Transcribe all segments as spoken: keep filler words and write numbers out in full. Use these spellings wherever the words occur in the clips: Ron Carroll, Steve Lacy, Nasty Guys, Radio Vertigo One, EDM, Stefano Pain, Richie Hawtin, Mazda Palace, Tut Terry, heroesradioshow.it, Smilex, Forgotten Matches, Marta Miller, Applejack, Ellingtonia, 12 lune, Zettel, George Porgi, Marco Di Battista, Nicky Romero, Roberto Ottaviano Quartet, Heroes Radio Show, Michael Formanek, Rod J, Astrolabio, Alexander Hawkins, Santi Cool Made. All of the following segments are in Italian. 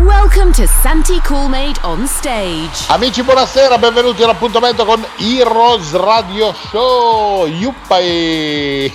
Welcome to Santi Cool Made on stage. Amici, buonasera, benvenuti all'appuntamento con Heroes Radio Show. Yuppai!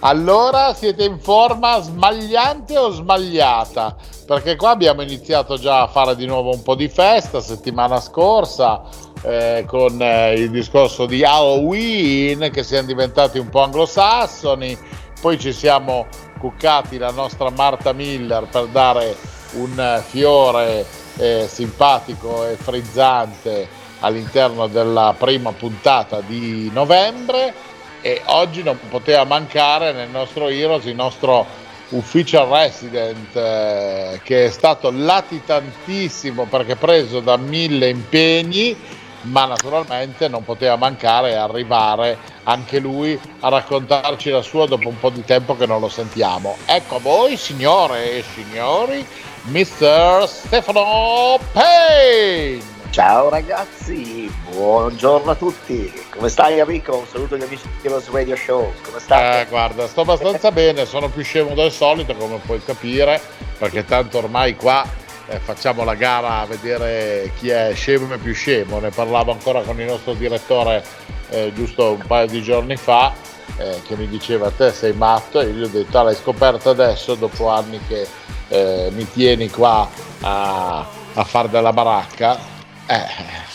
Allora, siete in forma smagliante o smagliata? Perché qua abbiamo iniziato già a fare di nuovo un po' di festa settimana scorsa eh, con eh, il discorso di Halloween, che siamo diventati un po' anglosassoni. Poi ci siamo cuccati la nostra Marta Miller per dare un fiore eh, simpatico e frizzante all'interno della prima puntata di novembre, e oggi non poteva mancare nel nostro Heroes il nostro official resident eh, che è stato latitantissimo perché preso da mille impegni, ma naturalmente non poteva mancare arrivare anche lui a raccontarci la sua dopo un po' di tempo che non lo sentiamo. Ecco a voi, signore e signori, mister Stefano Pain! Ciao ragazzi, buongiorno a tutti. Come stai amico? Un saluto agli amici di Heroes Radio Show. Come stai? Eh, guarda, sto abbastanza bene, sono più scemo del solito, come puoi capire, perché tanto ormai qua eh, facciamo la gara a vedere chi è scemo e più scemo. Ne parlavo ancora con il nostro direttore eh, giusto un paio di giorni fa, eh, che mi diceva: te sei matto? E io gli ho detto: ah, l'hai scoperto adesso dopo anni che Eh, mi tieni qua a, a far della baracca. eh,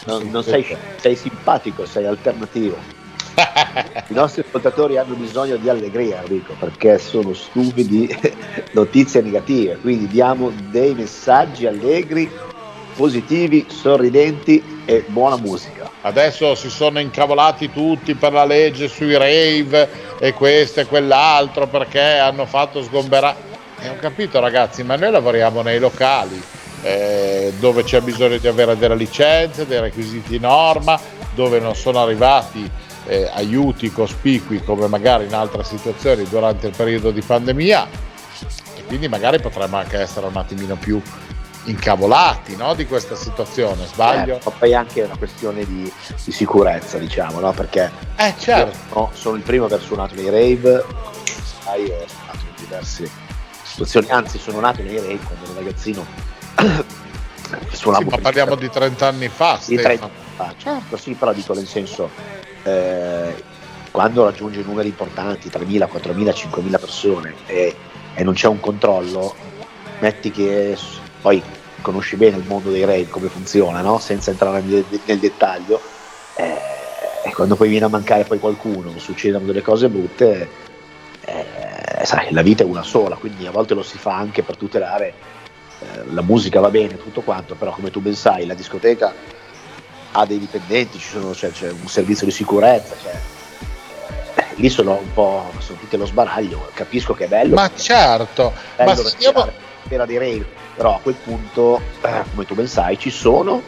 non, non sei, sei simpatico, sei alternativo. I nostri ascoltatori hanno bisogno di allegria, Enrico, perché sono stufi di notizie negative, quindi diamo dei messaggi allegri, positivi, sorridenti e buona musica. Adesso si sono incavolati tutti per la legge sui rave e questo e quell'altro, perché hanno fatto sgomberare. Eh, ho capito ragazzi, ma noi lavoriamo nei locali eh, dove c'è bisogno di avere delle licenze, dei requisiti norma, dove non sono arrivati eh, aiuti cospicui come magari in altre situazioni durante il periodo di pandemia, e quindi magari potremmo anche essere un attimino più incavolati, no, di questa situazione, sbaglio? Eh, ma poi anche è una questione di, di sicurezza, diciamo, no? Perché eh, certo. Io, no, sono il primo aver suonato nei rave, sai, ho suonato in diversi, anzi sono nato nei rave quando ero ragazzino. Sì, ma parliamo di trent'anni fa, di trent'anni fa, certo, sì, però dico nel senso eh, quando raggiunge numeri importanti, tremila, quattromila, cinquemila persone e, e non c'è un controllo, metti che poi conosci bene il mondo dei rave come funziona, no? Senza entrare nel, nel dettaglio, eh, e quando poi viene a mancare poi qualcuno, succedono delle cose brutte, eh, Eh, sai, la vita è una sola, quindi a volte lo si fa anche per tutelare eh, la musica, va bene, tutto quanto, però come tu ben sai la discoteca ha dei dipendenti, ci sono, cioè, c'è un servizio di sicurezza, cioè, eh, lì sono un po', sono tutte lo sbaraglio, capisco che è bello, ma certo, bello, ma siamo era dei rave, però a quel punto eh, come tu ben sai ci sono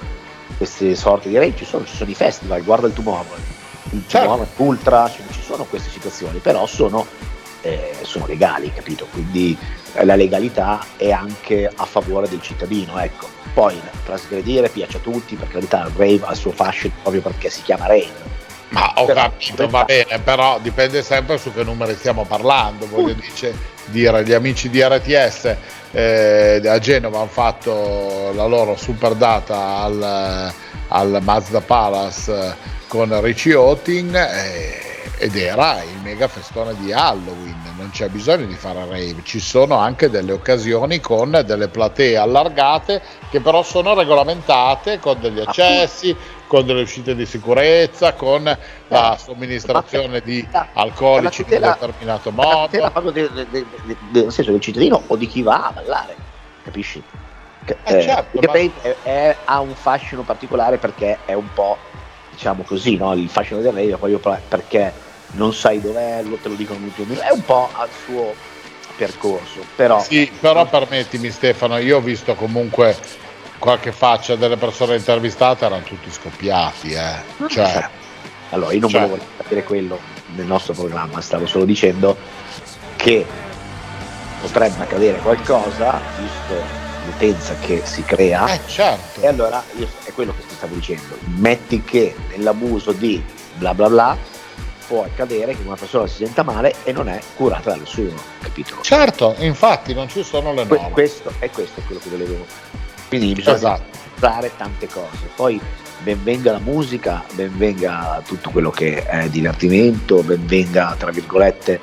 queste sorte di rave, ci sono, ci sono i festival, guarda il Tomorrowland, il Tomorrowland certo. Ultra, cioè, ci sono queste situazioni, però sono Eh, sono legali, capito? Quindi eh, la legalità è anche a favore del cittadino, ecco. Poi trasgredire piace a tutti, per carità, il rave ha il suo fascino proprio perché si chiama rave. Ma ho però, capito, va bene, però dipende sempre su che numeri stiamo parlando, voglio dice, dire, gli amici di R T S eh, a Genova hanno fatto la loro super data al, al Mazda Palace con Richie Hawtin eh, ed era il mega festone di Halloween, non c'è bisogno di fare rave, ci sono anche delle occasioni con delle platee allargate che però sono regolamentate con degli accessi, con delle uscite di sicurezza, con eh, la somministrazione di alcolici in un determinato modo. Nel senso del cittadino o di chi va a ballare, capisci? Che, eh, eh, certo, che ma... è, è, ha un fascino particolare perché è un po', diciamo così, no? Il fascino del rave, poi io, perché non sai dov'è, lo te lo dicono tutti, è un po' al suo percorso, però sì, però permettimi Stefano, io ho visto comunque qualche faccia delle persone intervistate, erano tutti scoppiati eh. cioè Allora, io non certo. volevo capire quello nel nostro programma, stavo solo dicendo che potrebbe accadere qualcosa, visto l'utenza che si crea, eh, certo. e allora io, è quello che ti stavo dicendo, metti che nell'abuso di bla bla bla può accadere che una persona si senta male e non è curata da nessuno, capito? Certo, infatti non ci sono le norme. Questo è questo è quello che volevo. Quindi bisogna esatto. fare tante cose. Poi ben venga la musica, ben venga tutto quello che è divertimento, ben venga, tra virgolette,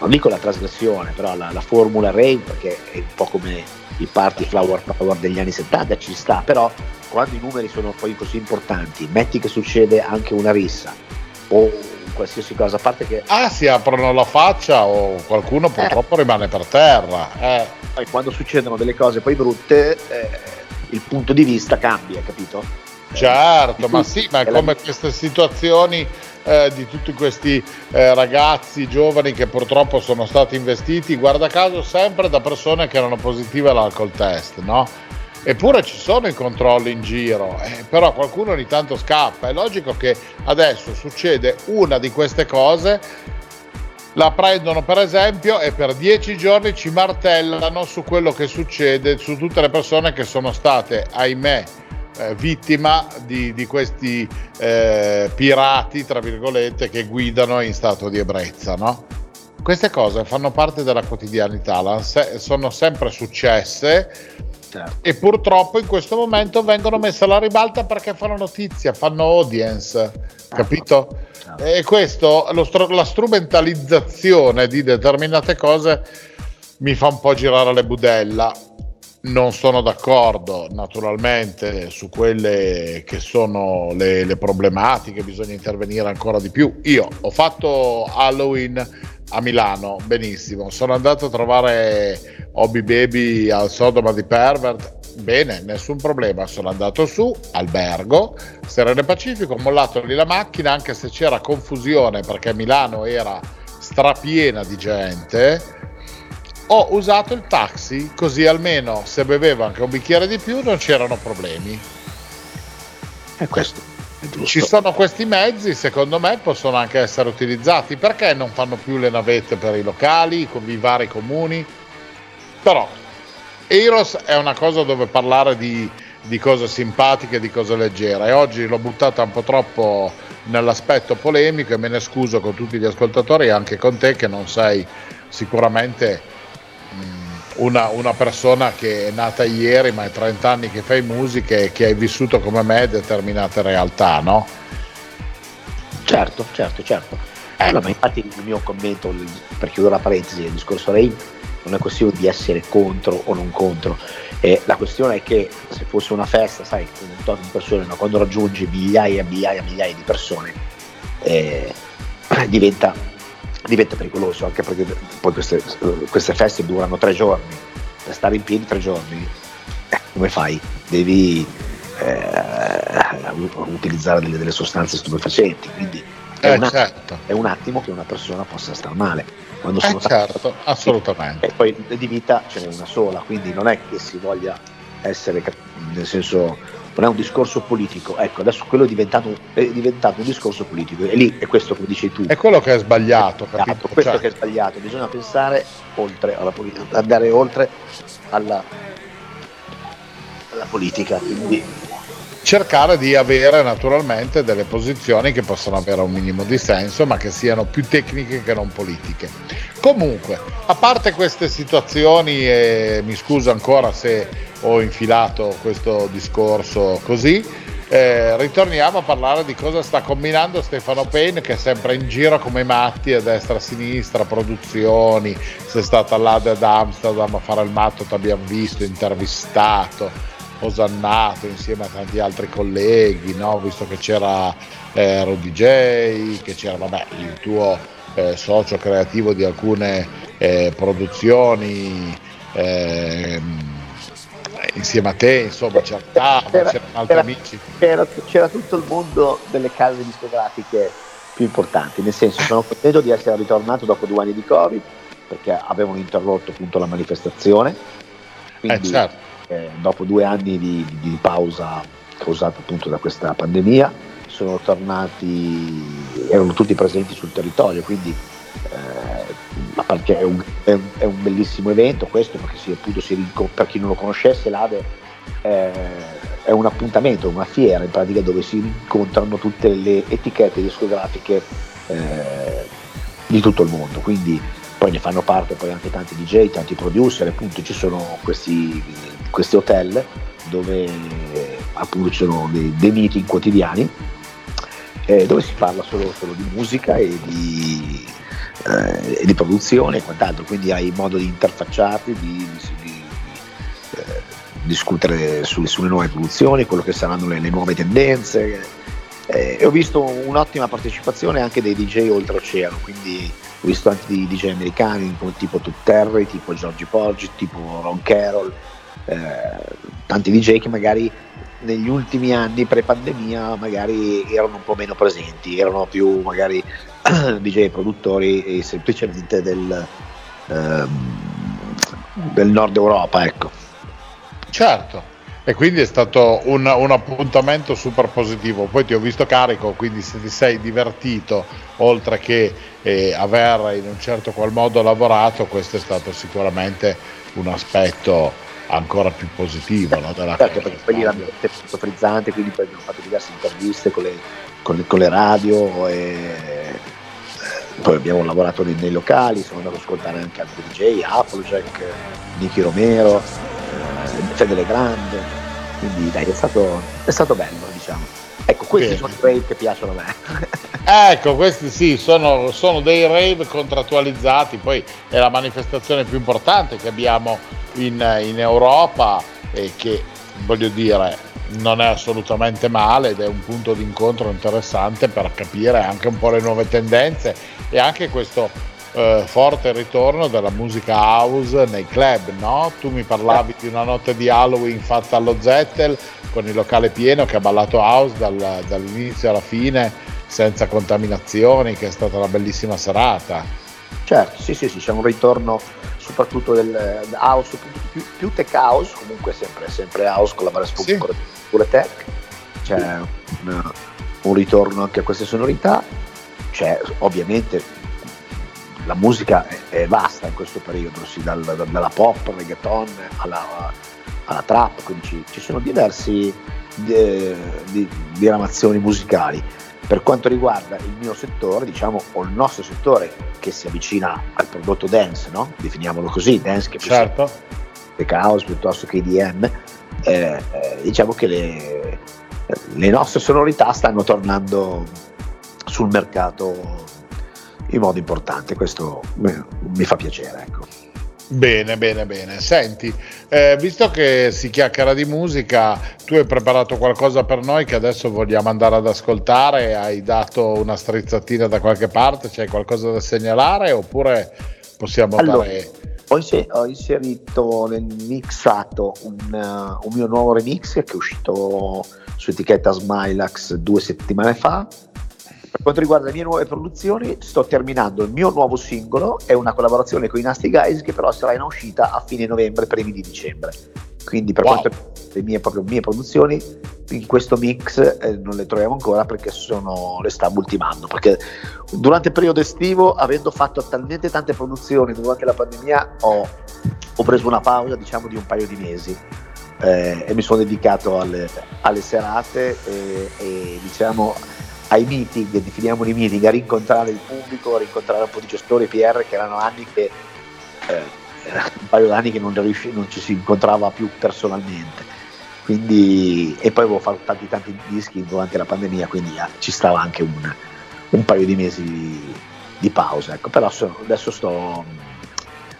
non dico la trasgressione, però la, la formula rave, perché è un po' come i party flower power degli anni settanta, ci sta, però quando i numeri sono poi così importanti, metti che succede anche una rissa o qualsiasi cosa, a parte che ah si aprono la faccia o qualcuno purtroppo eh. rimane per terra, eh. poi quando succedono delle cose poi brutte, eh, il punto di vista cambia, capito? Certo, eh, ma sì, ma è come la... queste situazioni eh, di tutti questi eh, ragazzi giovani che purtroppo sono stati investiti, guarda caso sempre da persone che erano positive all'alcol test, no? Eppure ci sono i controlli in giro, eh, però qualcuno ogni tanto scappa. È logico che adesso succede una di queste cose, la prendono per esempio e per dieci giorni ci martellano su quello che succede, su tutte le persone che sono state, ahimè, eh, vittima di, di questi eh, pirati, tra virgolette, che guidano in stato di ebbrezza, no? Queste cose fanno parte della quotidianità, la, se, sono sempre successe. Certo. E purtroppo in questo momento vengono messe alla ribalta perché fanno notizia, fanno audience, capito? Certo. E questo, lo str- la strumentalizzazione di determinate cose mi fa un po' girare le budella. Non sono d'accordo naturalmente su quelle che sono le, le problematiche, bisogna intervenire ancora di più. Io ho fatto Halloween a Milano, benissimo, sono andato a trovare Hobby Baby al Sodoma di Pervert, bene, nessun problema, sono andato su, albergo, Sereno Pacifico, ho mollato lì la macchina, anche se c'era confusione perché Milano era strapiena di gente, ho usato il taxi, così almeno se bevevo anche un bicchiere di più non c'erano problemi. È questo. Ci sono questi mezzi, secondo me possono anche essere utilizzati, perché non fanno più le navette per i locali, i vari comuni, però Heroes è una cosa dove parlare di, di cose simpatiche, di cose leggere, e oggi l'ho buttata un po' troppo nell'aspetto polemico e me ne scuso con tutti gli ascoltatori e anche con te che non sei sicuramente mh, Una, una persona che è nata ieri ma è trent'anni che fai musica e che hai vissuto come me determinate realtà, no? Certo, certo, certo. Eh, no, ma infatti il mio commento, per chiudere la parentesi, il discorso Rave non è questione di essere contro o non contro. Eh, la questione è che se fosse una festa, sai, con un tot di persone, ma quando raggiungi migliaia e migliaia e migliaia di persone, eh, diventa... diventa pericoloso, anche perché poi queste, queste feste durano tre giorni, per stare in piedi tre giorni eh, come fai? Devi eh, utilizzare delle, delle sostanze stupefacenti, quindi è, eh, un attimo, certo. è un attimo che una persona possa star male quando sono eh, certo, assolutamente. E poi di vita ce n'è una sola, quindi non è che si voglia essere, nel senso, non è un discorso politico, ecco, adesso quello è diventato, è diventato un discorso politico e lì è questo che dici tu. È quello che è sbagliato, è sbagliato capito? Questo certo. che è sbagliato, bisogna pensare oltre alla politica, andare oltre alla, alla politica, quindi cercare di avere naturalmente delle posizioni che possano avere un minimo di senso, ma che siano più tecniche che non politiche. Comunque, a parte queste situazioni, e mi scuso ancora se ho infilato questo discorso così, eh, ritorniamo a parlare di cosa sta combinando Stefano Pain, che è sempre in giro come matti a destra a sinistra, produzioni, sei stata là ad Amsterdam a fare il matto, ti abbiamo visto, intervistato, osannato insieme a tanti altri colleghi, no? Visto che c'era eh, Rod J, che c'era vabbè, il tuo eh, socio creativo di alcune eh, produzioni eh, insieme a te, insomma, c'era, c'era, c'erano altri c'era, amici. C'era, c'era tutto il mondo delle case discografiche più importanti, nel senso, sono contento di essere ritornato dopo due anni di Covid, perché avevano interrotto appunto la manifestazione, quindi eh, certo. eh, dopo due anni di, di, di pausa causata appunto da questa pandemia, sono tornati, erano tutti presenti sul territorio, quindi eh, a parte è un, è, un, è un bellissimo evento questo, perché si, appunto, si, per chi non lo conoscesse, l'A D E eh, è un appuntamento, una fiera in pratica, dove si incontrano tutte le etichette discografiche eh, di tutto il mondo, quindi poi ne fanno parte poi anche tanti D J, tanti producer, appunto ci sono questi, questi hotel dove appunto ci sono dei, dei meeting quotidiani eh, dove si parla solo, solo di musica e di, eh, e di produzione e quant'altro, quindi hai modo di interfacciarti, di, di, di eh, discutere su, sulle nuove produzioni, quello che saranno le, le nuove tendenze. Eh, ho visto un'ottima partecipazione anche dei D J oltreoceano, quindi ho visto anche dei D J americani tipo Tut Terry, tipo George Porgi, tipo Ron Carroll, eh, tanti D J che magari negli ultimi anni pre-pandemia magari erano un po' meno presenti, erano più magari D J produttori e semplicemente del, eh, del nord Europa, ecco. Certo. E quindi è stato un, un appuntamento super positivo, poi ti ho visto carico, quindi se ti sei divertito oltre che eh, aver in un certo qual modo lavorato, questo è stato sicuramente un aspetto ancora più positivo, no, della certo, perché poi l'ambiente è molto frizzante, quindi poi abbiamo fatto diverse interviste con le, con le, con le radio e poi abbiamo lavorato nei, nei locali, sono andato ad ascoltare anche altri D J, Applejack, Nicky Romero, delle grandi, quindi dai, è stato, è stato bello, diciamo, ecco, questi Bene. Sono i rave che piacciono a me. Ecco, questi sì, sono, sono dei rave contrattualizzati, poi è la manifestazione più importante che abbiamo in, in Europa e che, voglio dire, non è assolutamente male ed è un punto di incontro interessante per capire anche un po' le nuove tendenze e anche questo Eh, forte ritorno della musica house nei club, no? Tu mi parlavi di una notte di Halloween fatta allo Zettel con il locale pieno che ha ballato house dal, dall'inizio alla fine senza contaminazioni, che è stata una bellissima serata. Certo, sì sì sì, c'è un ritorno soprattutto del house, più, più tech house, comunque sempre, sempre house con la varia sfumatura, sì. Tech, c'è un, un ritorno anche a queste sonorità, c'è ovviamente la musica è vasta in questo periodo, sì, dal, dalla pop, reggaeton alla, alla trap, quindi ci, ci sono diversi di, di, diramazioni musicali. Per quanto riguarda il mio settore, diciamo, o il nostro settore che si avvicina al prodotto dance, no? Definiamolo così, dance che più certo. Tech house piuttosto che E D M, eh, eh, diciamo che le, le nostre sonorità stanno tornando sul mercato in modo importante, questo mi fa piacere, ecco. Bene, bene, bene. Senti, eh, visto che si chiacchiera di musica, tu hai preparato qualcosa per noi che adesso vogliamo andare ad ascoltare? Hai dato una strizzatina da qualche parte? C'è qualcosa da segnalare? Oppure possiamo allora, dare... Ho, inser- ho inserito nel mixato un, uh, un mio nuovo remix che è uscito su etichetta Smilex due settimane fa. Per quanto riguarda le mie nuove produzioni, sto terminando il mio nuovo singolo, è una collaborazione con i Nasty Guys che però sarà in uscita a fine novembre, primi di dicembre, quindi per wow. quanto riguarda le mie, proprio, mie produzioni in questo mix eh, non le troviamo ancora perché sono, le sta ultimando, perché durante il periodo estivo, avendo fatto talmente tante produzioni durante la pandemia, ho, ho preso una pausa, diciamo, di un paio di mesi eh, e mi sono dedicato alle, alle serate e, e diciamo ai meeting, definiamoli meeting, a rincontrare il pubblico, a rincontrare un po' di gestori P R che erano anni che eh, erano un paio d'anni che non, riusci, non ci si incontrava più personalmente, quindi, e poi avevo fatto tanti tanti dischi durante la pandemia, quindi eh, ci stava anche un, un paio di mesi di, di pausa, ecco. Però sono, adesso sto,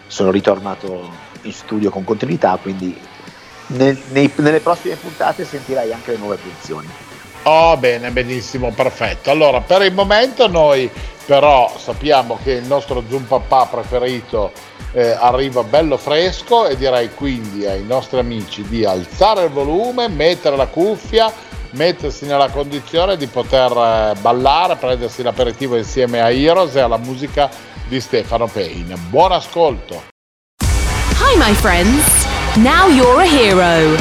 sono ritornato in studio con continuità, quindi nel, nei, nelle prossime puntate sentirai anche le nuove produzioni. Oh, bene, benissimo, perfetto. Allora, per il momento noi però sappiamo che il nostro Zoom Papà preferito eh, arriva bello fresco e direi quindi ai nostri amici di alzare il volume, mettere la cuffia, mettersi nella condizione di poter eh, ballare, prendersi l'aperitivo insieme a Heroes e alla musica di Stefano Pain. Buon ascolto. Hi my friends, now you're a hero.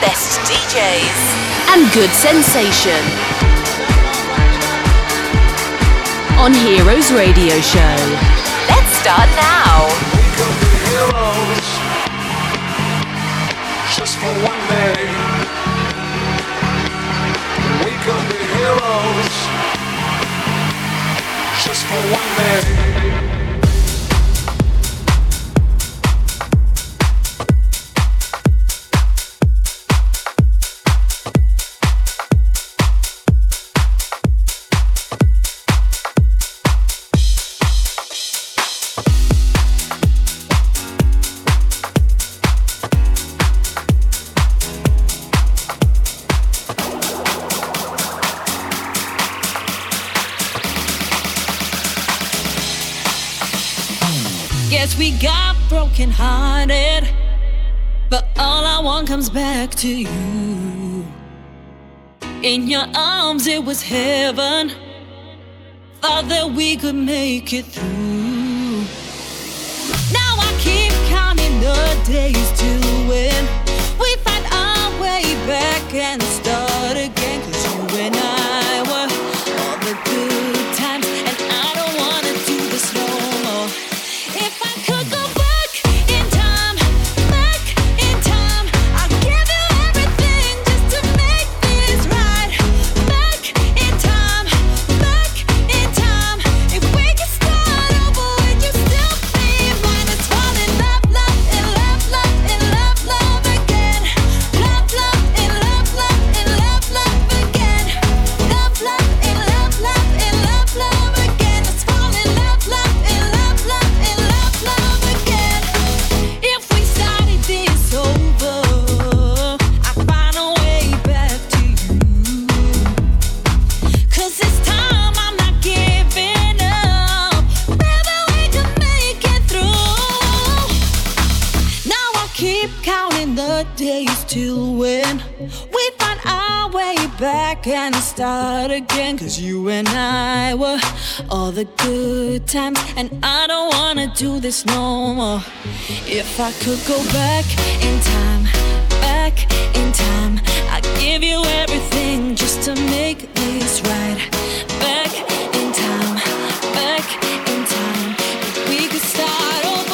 Best D Js and good sensation. on Heroes Radio Show. Let's start now. We could be heroes, just for one day. We could be heroes, just for one day. We got broken hearted, but all I want comes back to you. In your arms it was heaven, thought that we could make it through. Now I keep counting the days to when we find our way back and start again, 'cause you and I were all the good times. Can I start again? 'Cause you and I were all the good times, and I don't wanna do this no more. If I could go back in time, back in time, I'd give you everything just to make this right. Back in time, back in time, if we could start over.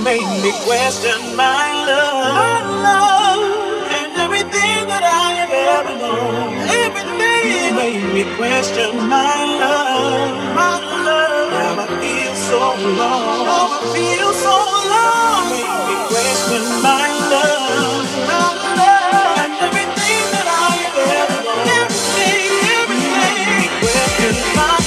make me question my love, my love, and everything that I have ever known. Everything you made me question my love, my love. Now I feel so long, I feel so long. You made me question my love, my love, and everything that I have ever known. Everything, everything, you made me question my love.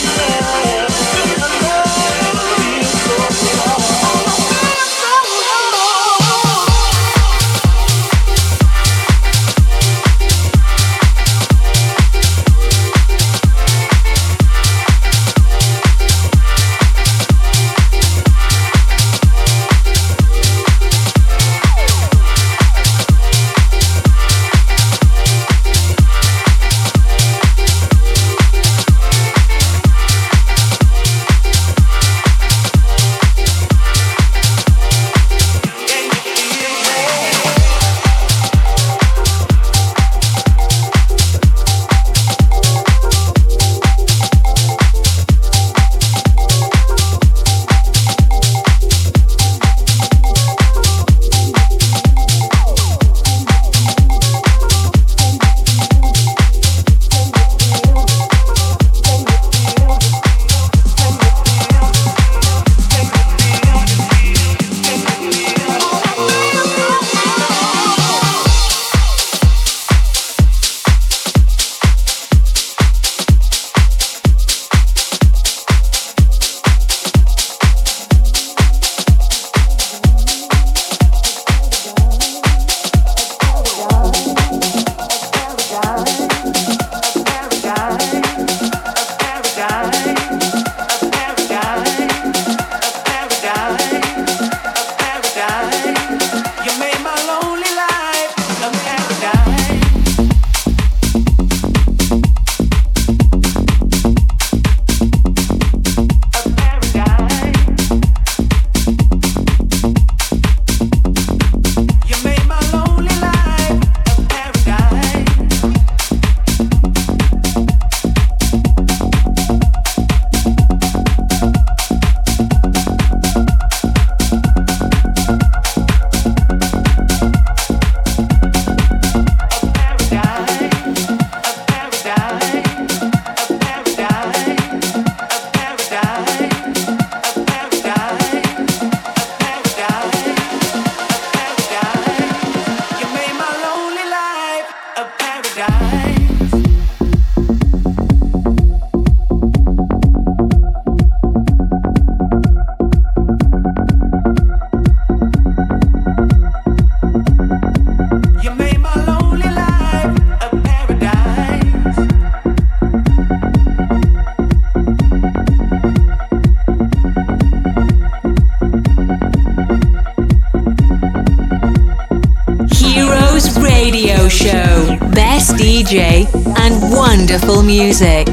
D J and wonderful music.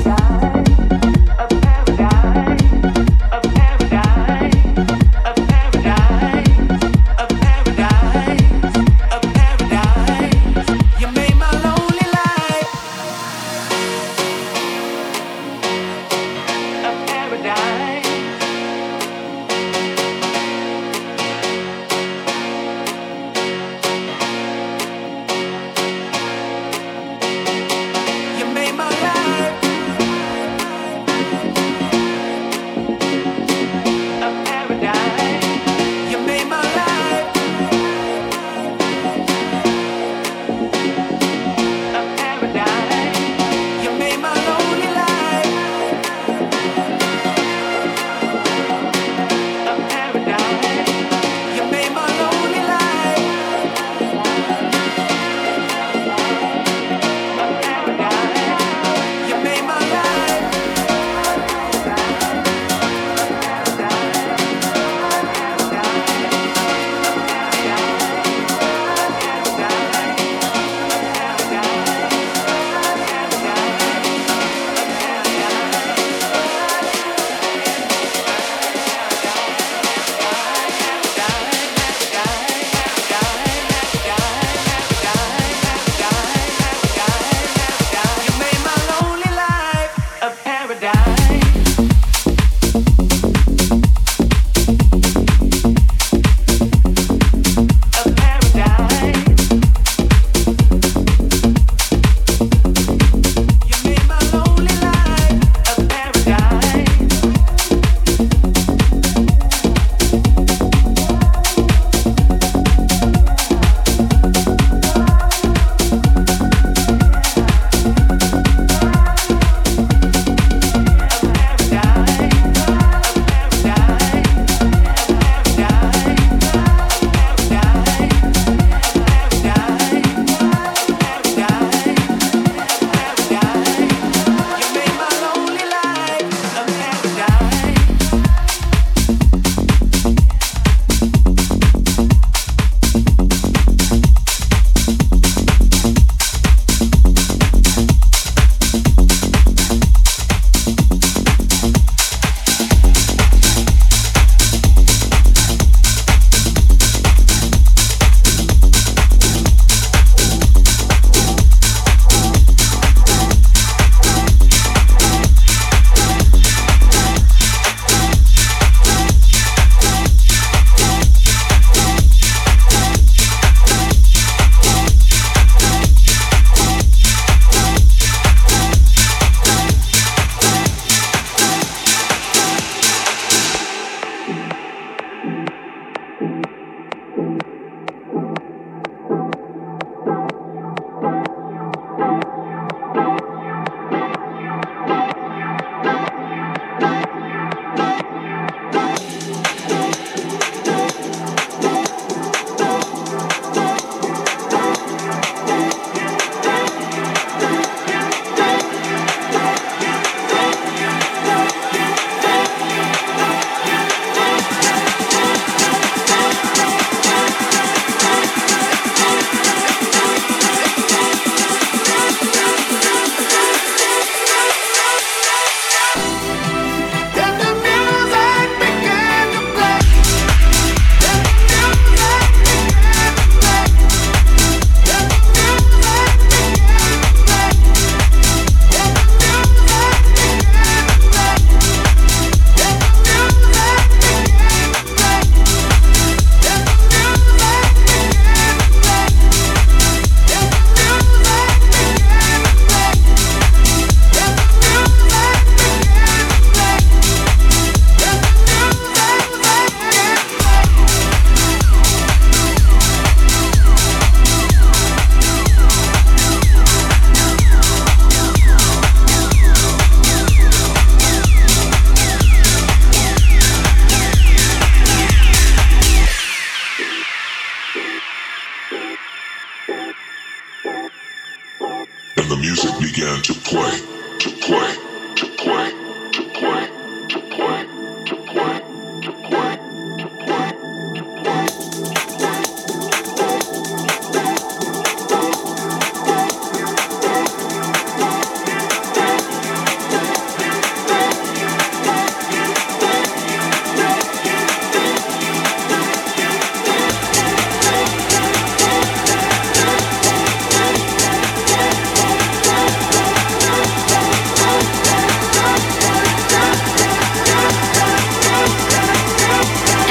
music began to play, to play, to play, to play, to play, to play, to play, to play, to play,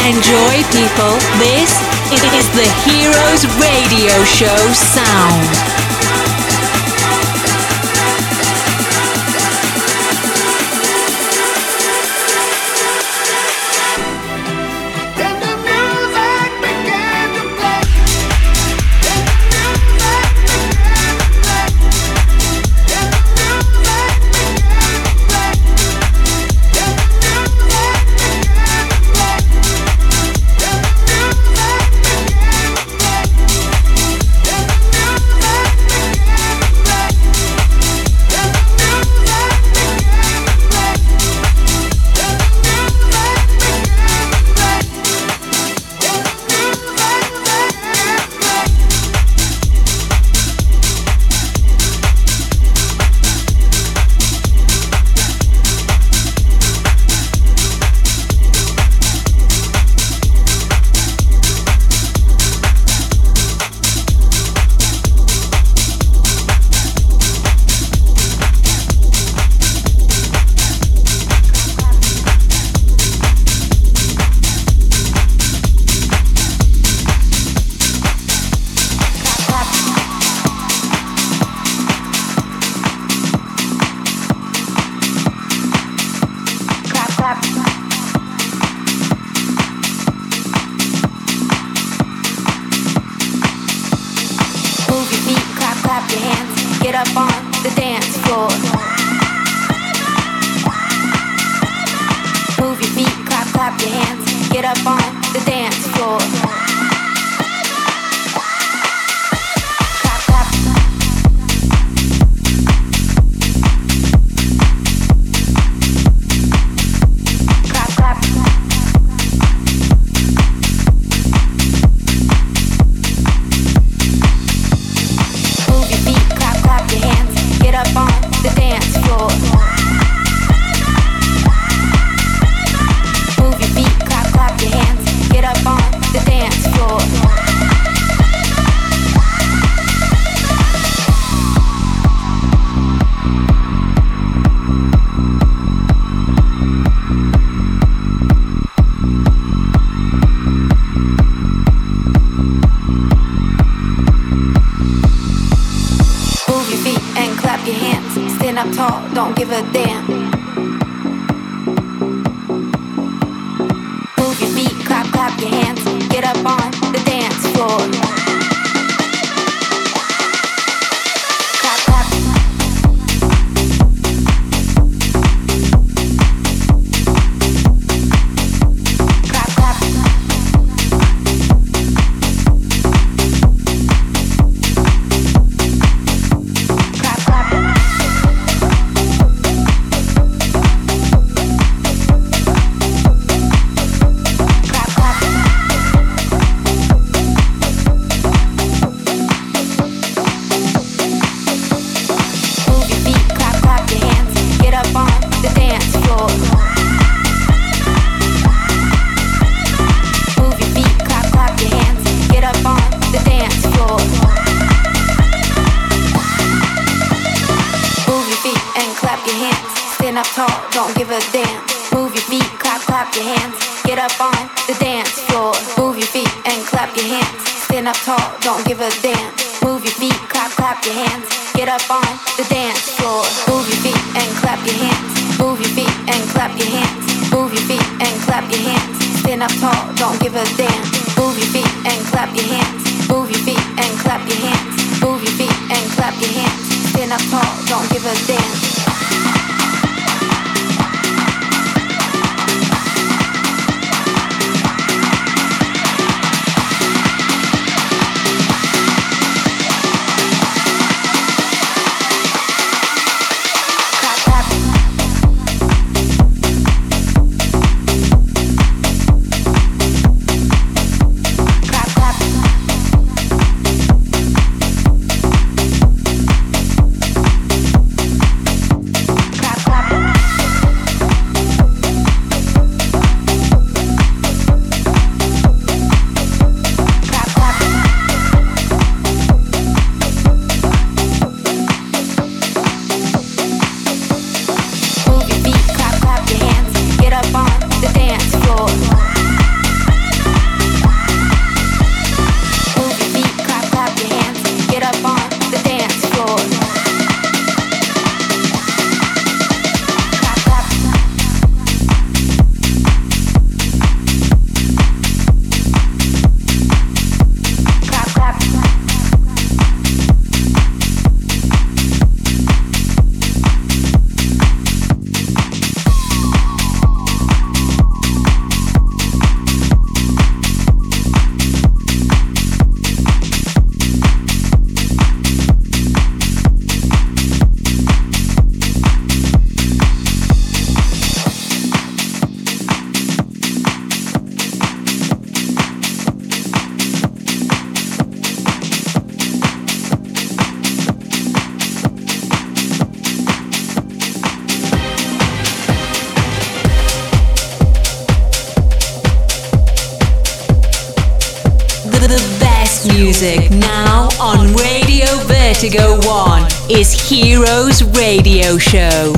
Enjoy, people. This is the Heroes Radio Show sound. music now on Radio Vertigo One is Heroes Radio Show.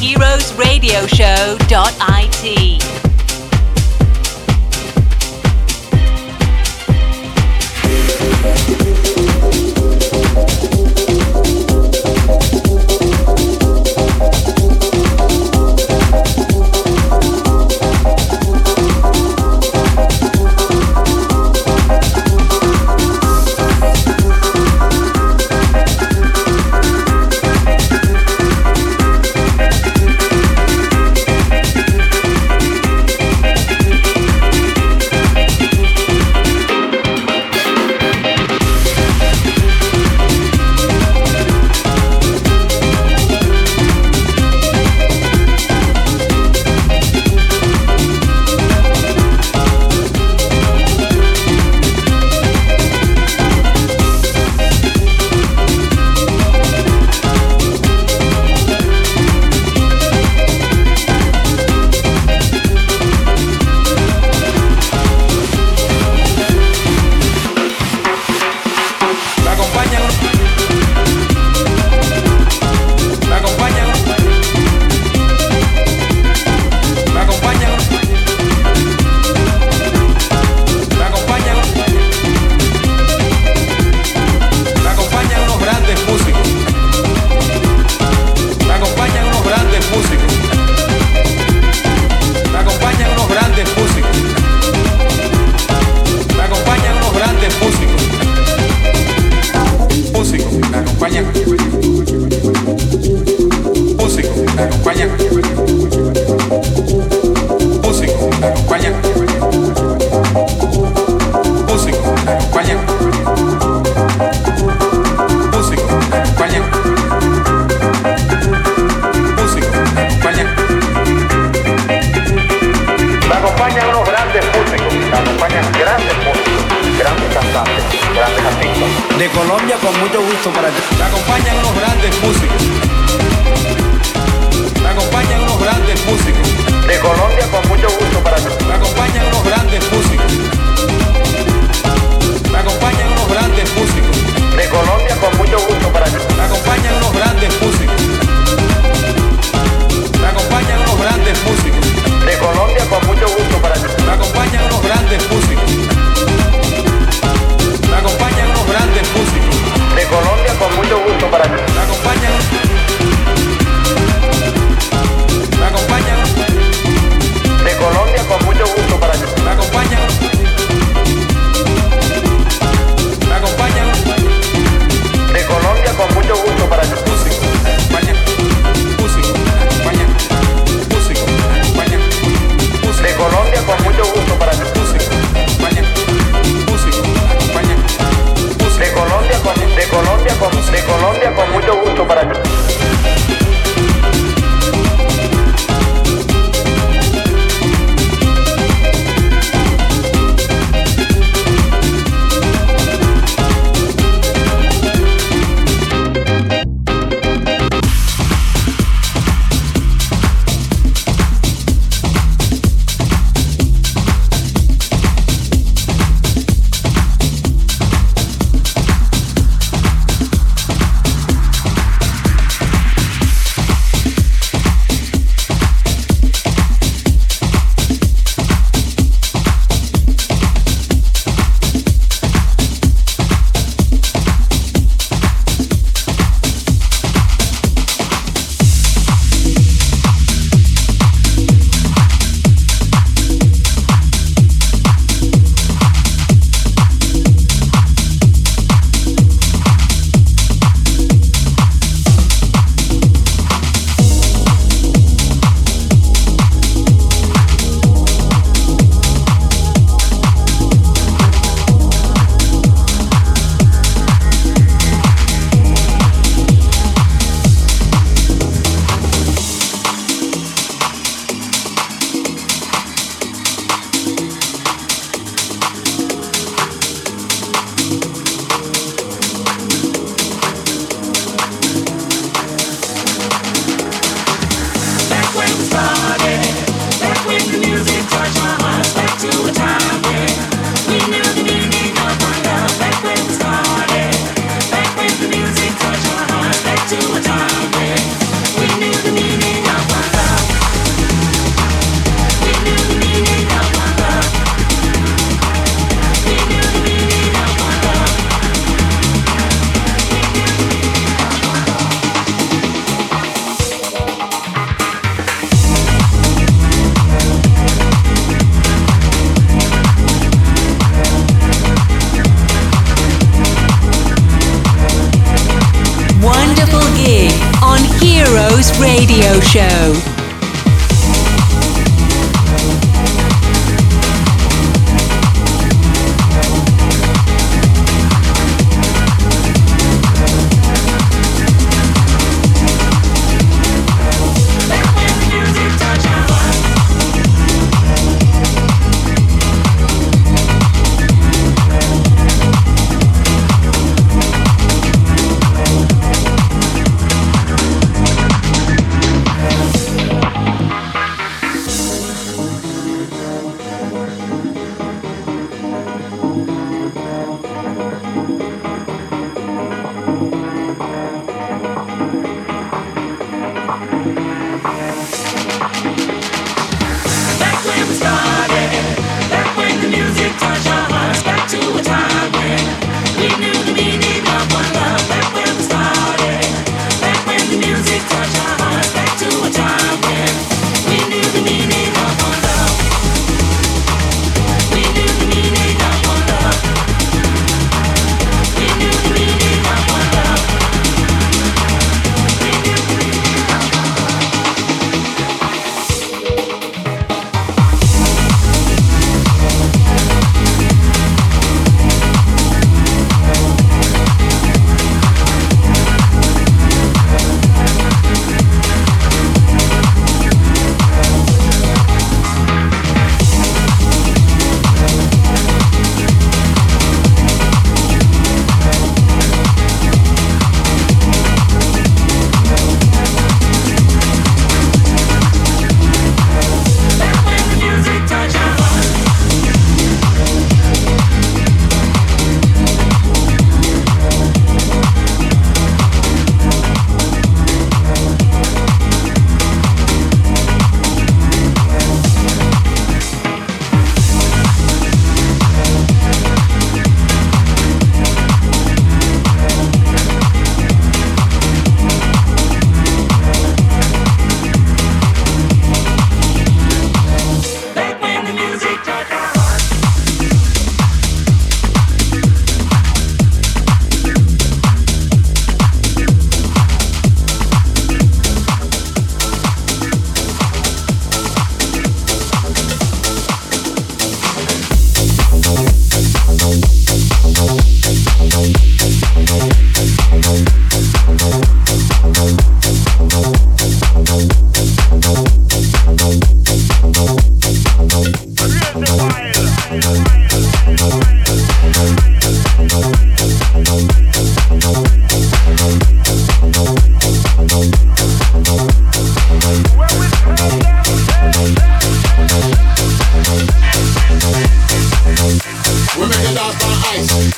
heroes radio show dot I T gusto para ti. Te acompañan unos grandes músicos. Te acompañan unos grandes músicos. De Colombia con mucho gusto para ti. Te acompañan unos grandes músicos. Te acompañan unos grandes músicos. De Colombia con mucho gusto para ti. Te acompañan unos grandes músicos. Te acompañan unos grandes músicos. De Colombia con mucho gusto para ti. Te acompañan unos grandes músicos. Acompañan unos grandes músicos de Colombia con mucho gusto para ti. Acompañan, acompañan de Colombia con mucho gusto para ti. Acompañan, acompañan de Colombia con mucho gusto para ti. Músico, acompañan, músico, acompañan, músico, acompañan, músico de Colombia con mucho gusto para ti. De Colombia con, de Colombia con mucho gusto para ti.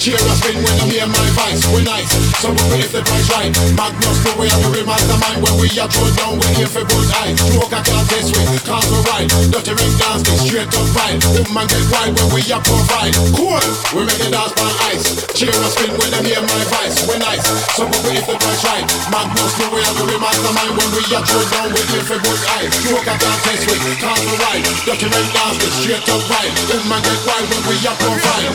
Cheer a spin when I hear my voice. We're nice, so we pay the price right. Magnus flow, we are the real mastermind. When we are thrown down, we hear for bull's eye. Smoke a car this way, cars are right. Dirty ring dance, get straight up right. Woman get wild when we are provide. Cool, we make it dance by ice. Cheer a spin when I hear my voice. We're nice, so we pay the price right. Magnus flow, we are the real mastermind. When we are thrown down, we hear for bull's eye. Smoke a car this way, cars are right. Dirty ring dance, get straight up right. Woman get wild when we are provide.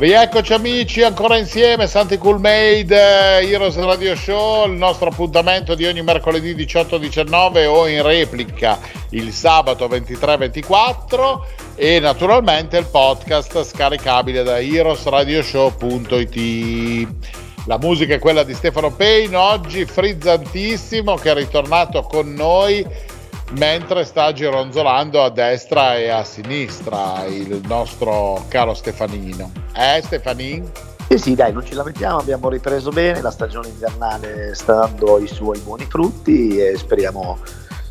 Rieccoci amici, ancora insieme, Santi Cool Made, Heroes Radio Show, il nostro appuntamento di ogni mercoledì diciotto diciannove o in replica il sabato ventitré ventiquattro e naturalmente il podcast scaricabile da heroes radio show punto it. La musica è quella di Stefano Pain, oggi frizzantissimo, che è ritornato con noi mentre sta gironzolando a destra e a sinistra il nostro caro Stefanino. Eh Stefanin? Sì sì dai, non ci lamentiamo, abbiamo ripreso bene, la stagione invernale sta dando i suoi buoni frutti e speriamo,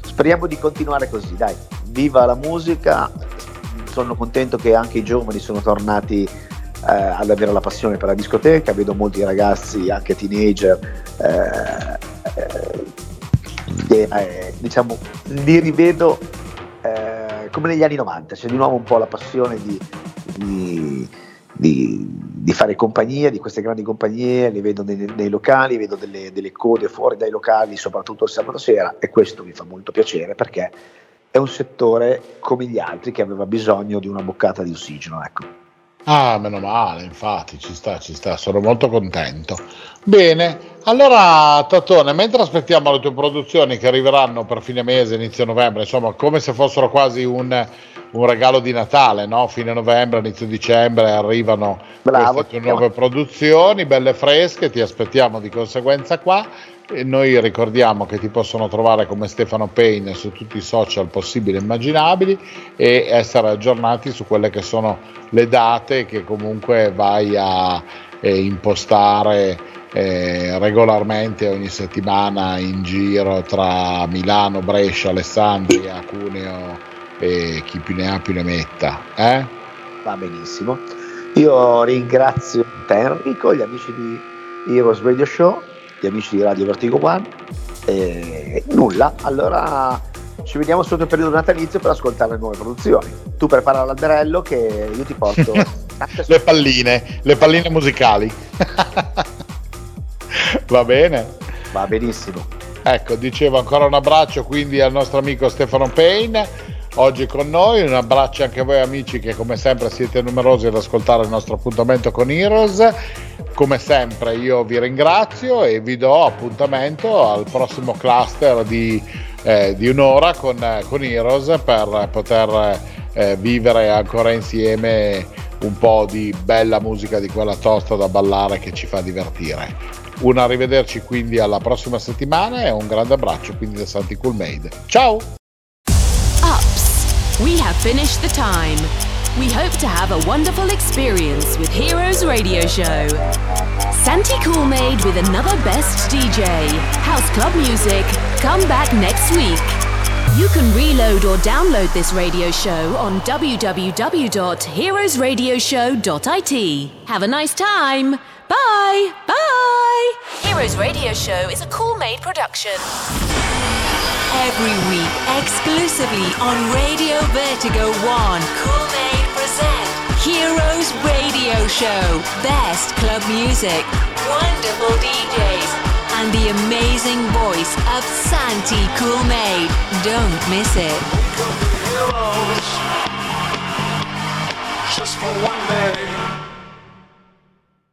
speriamo di continuare così, dai. Viva la musica, sono contento che anche i giovani sono tornati eh, ad avere la passione per la discoteca, vedo molti ragazzi, anche teenager, eh, eh, che eh, diciamo li rivedo eh, come negli anni novanta, c'è di nuovo un po' la passione di, di, di, di fare compagnia, di queste grandi compagnie, li vedo nei, nei locali, vedo delle, delle code fuori dai locali, soprattutto il sabato sera, e questo mi fa molto piacere perché è un settore come gli altri che aveva bisogno di una boccata di ossigeno, ecco. Ah, meno male, infatti, ci sta, ci sta, sono molto contento. Bene, allora Tatone, mentre aspettiamo le tue produzioni che arriveranno per fine mese, inizio novembre, insomma come se fossero quasi un, un regalo di Natale, no? Fine novembre, inizio dicembre arrivano Bravo, queste tue nuove produzioni, belle fresche, ti aspettiamo di conseguenza qua. E noi ricordiamo che ti possono trovare come Stefano Pain su tutti i social possibili e immaginabili e essere aggiornati su quelle che sono le date che comunque vai a eh, impostare eh, regolarmente ogni settimana in giro tra Milano, Brescia, Alessandria, Cuneo e chi più ne ha più ne metta, eh? Va benissimo, io ringrazio te Enrico, gli amici di Heroes Radio Show, gli amici di Radio Vertigo One e nulla, allora ci vediamo sotto il periodo natalizio per ascoltare le nuove produzioni, tu prepara l'alberello che io ti porto le palline le palline musicali va bene, va benissimo, ecco, dicevo ancora un abbraccio quindi al nostro amico Stefano Pain oggi con noi, un abbraccio anche a voi amici che come sempre siete numerosi ad ascoltare il nostro appuntamento con Heroes. Come sempre io vi ringrazio e vi do appuntamento al prossimo cluster di, eh, di un'ora con, con Heroes per poter eh, vivere ancora insieme un po' di bella musica, di quella tosta da ballare che ci fa divertire. Un arrivederci quindi alla prossima settimana e un grande abbraccio quindi da Santi Cool Made. Ciao! Ups, we have finished the time. We hope to have a wonderful experience with Heroes Radio Show. Santi Cool Made with another best D J. House club music. Come back next week. You can reload or download this radio show on w w w dot heroes radio show dot i t. Have a nice time. Bye. Bye. Heroes Radio Show is a Cool Made production. Every week, exclusively on Radio Vertigo One. Cool Made. Heroes Radio Show, best club music, wonderful D Js, and the amazing voice of Santi Cool Made. Don't miss it. Heroes, just for one day.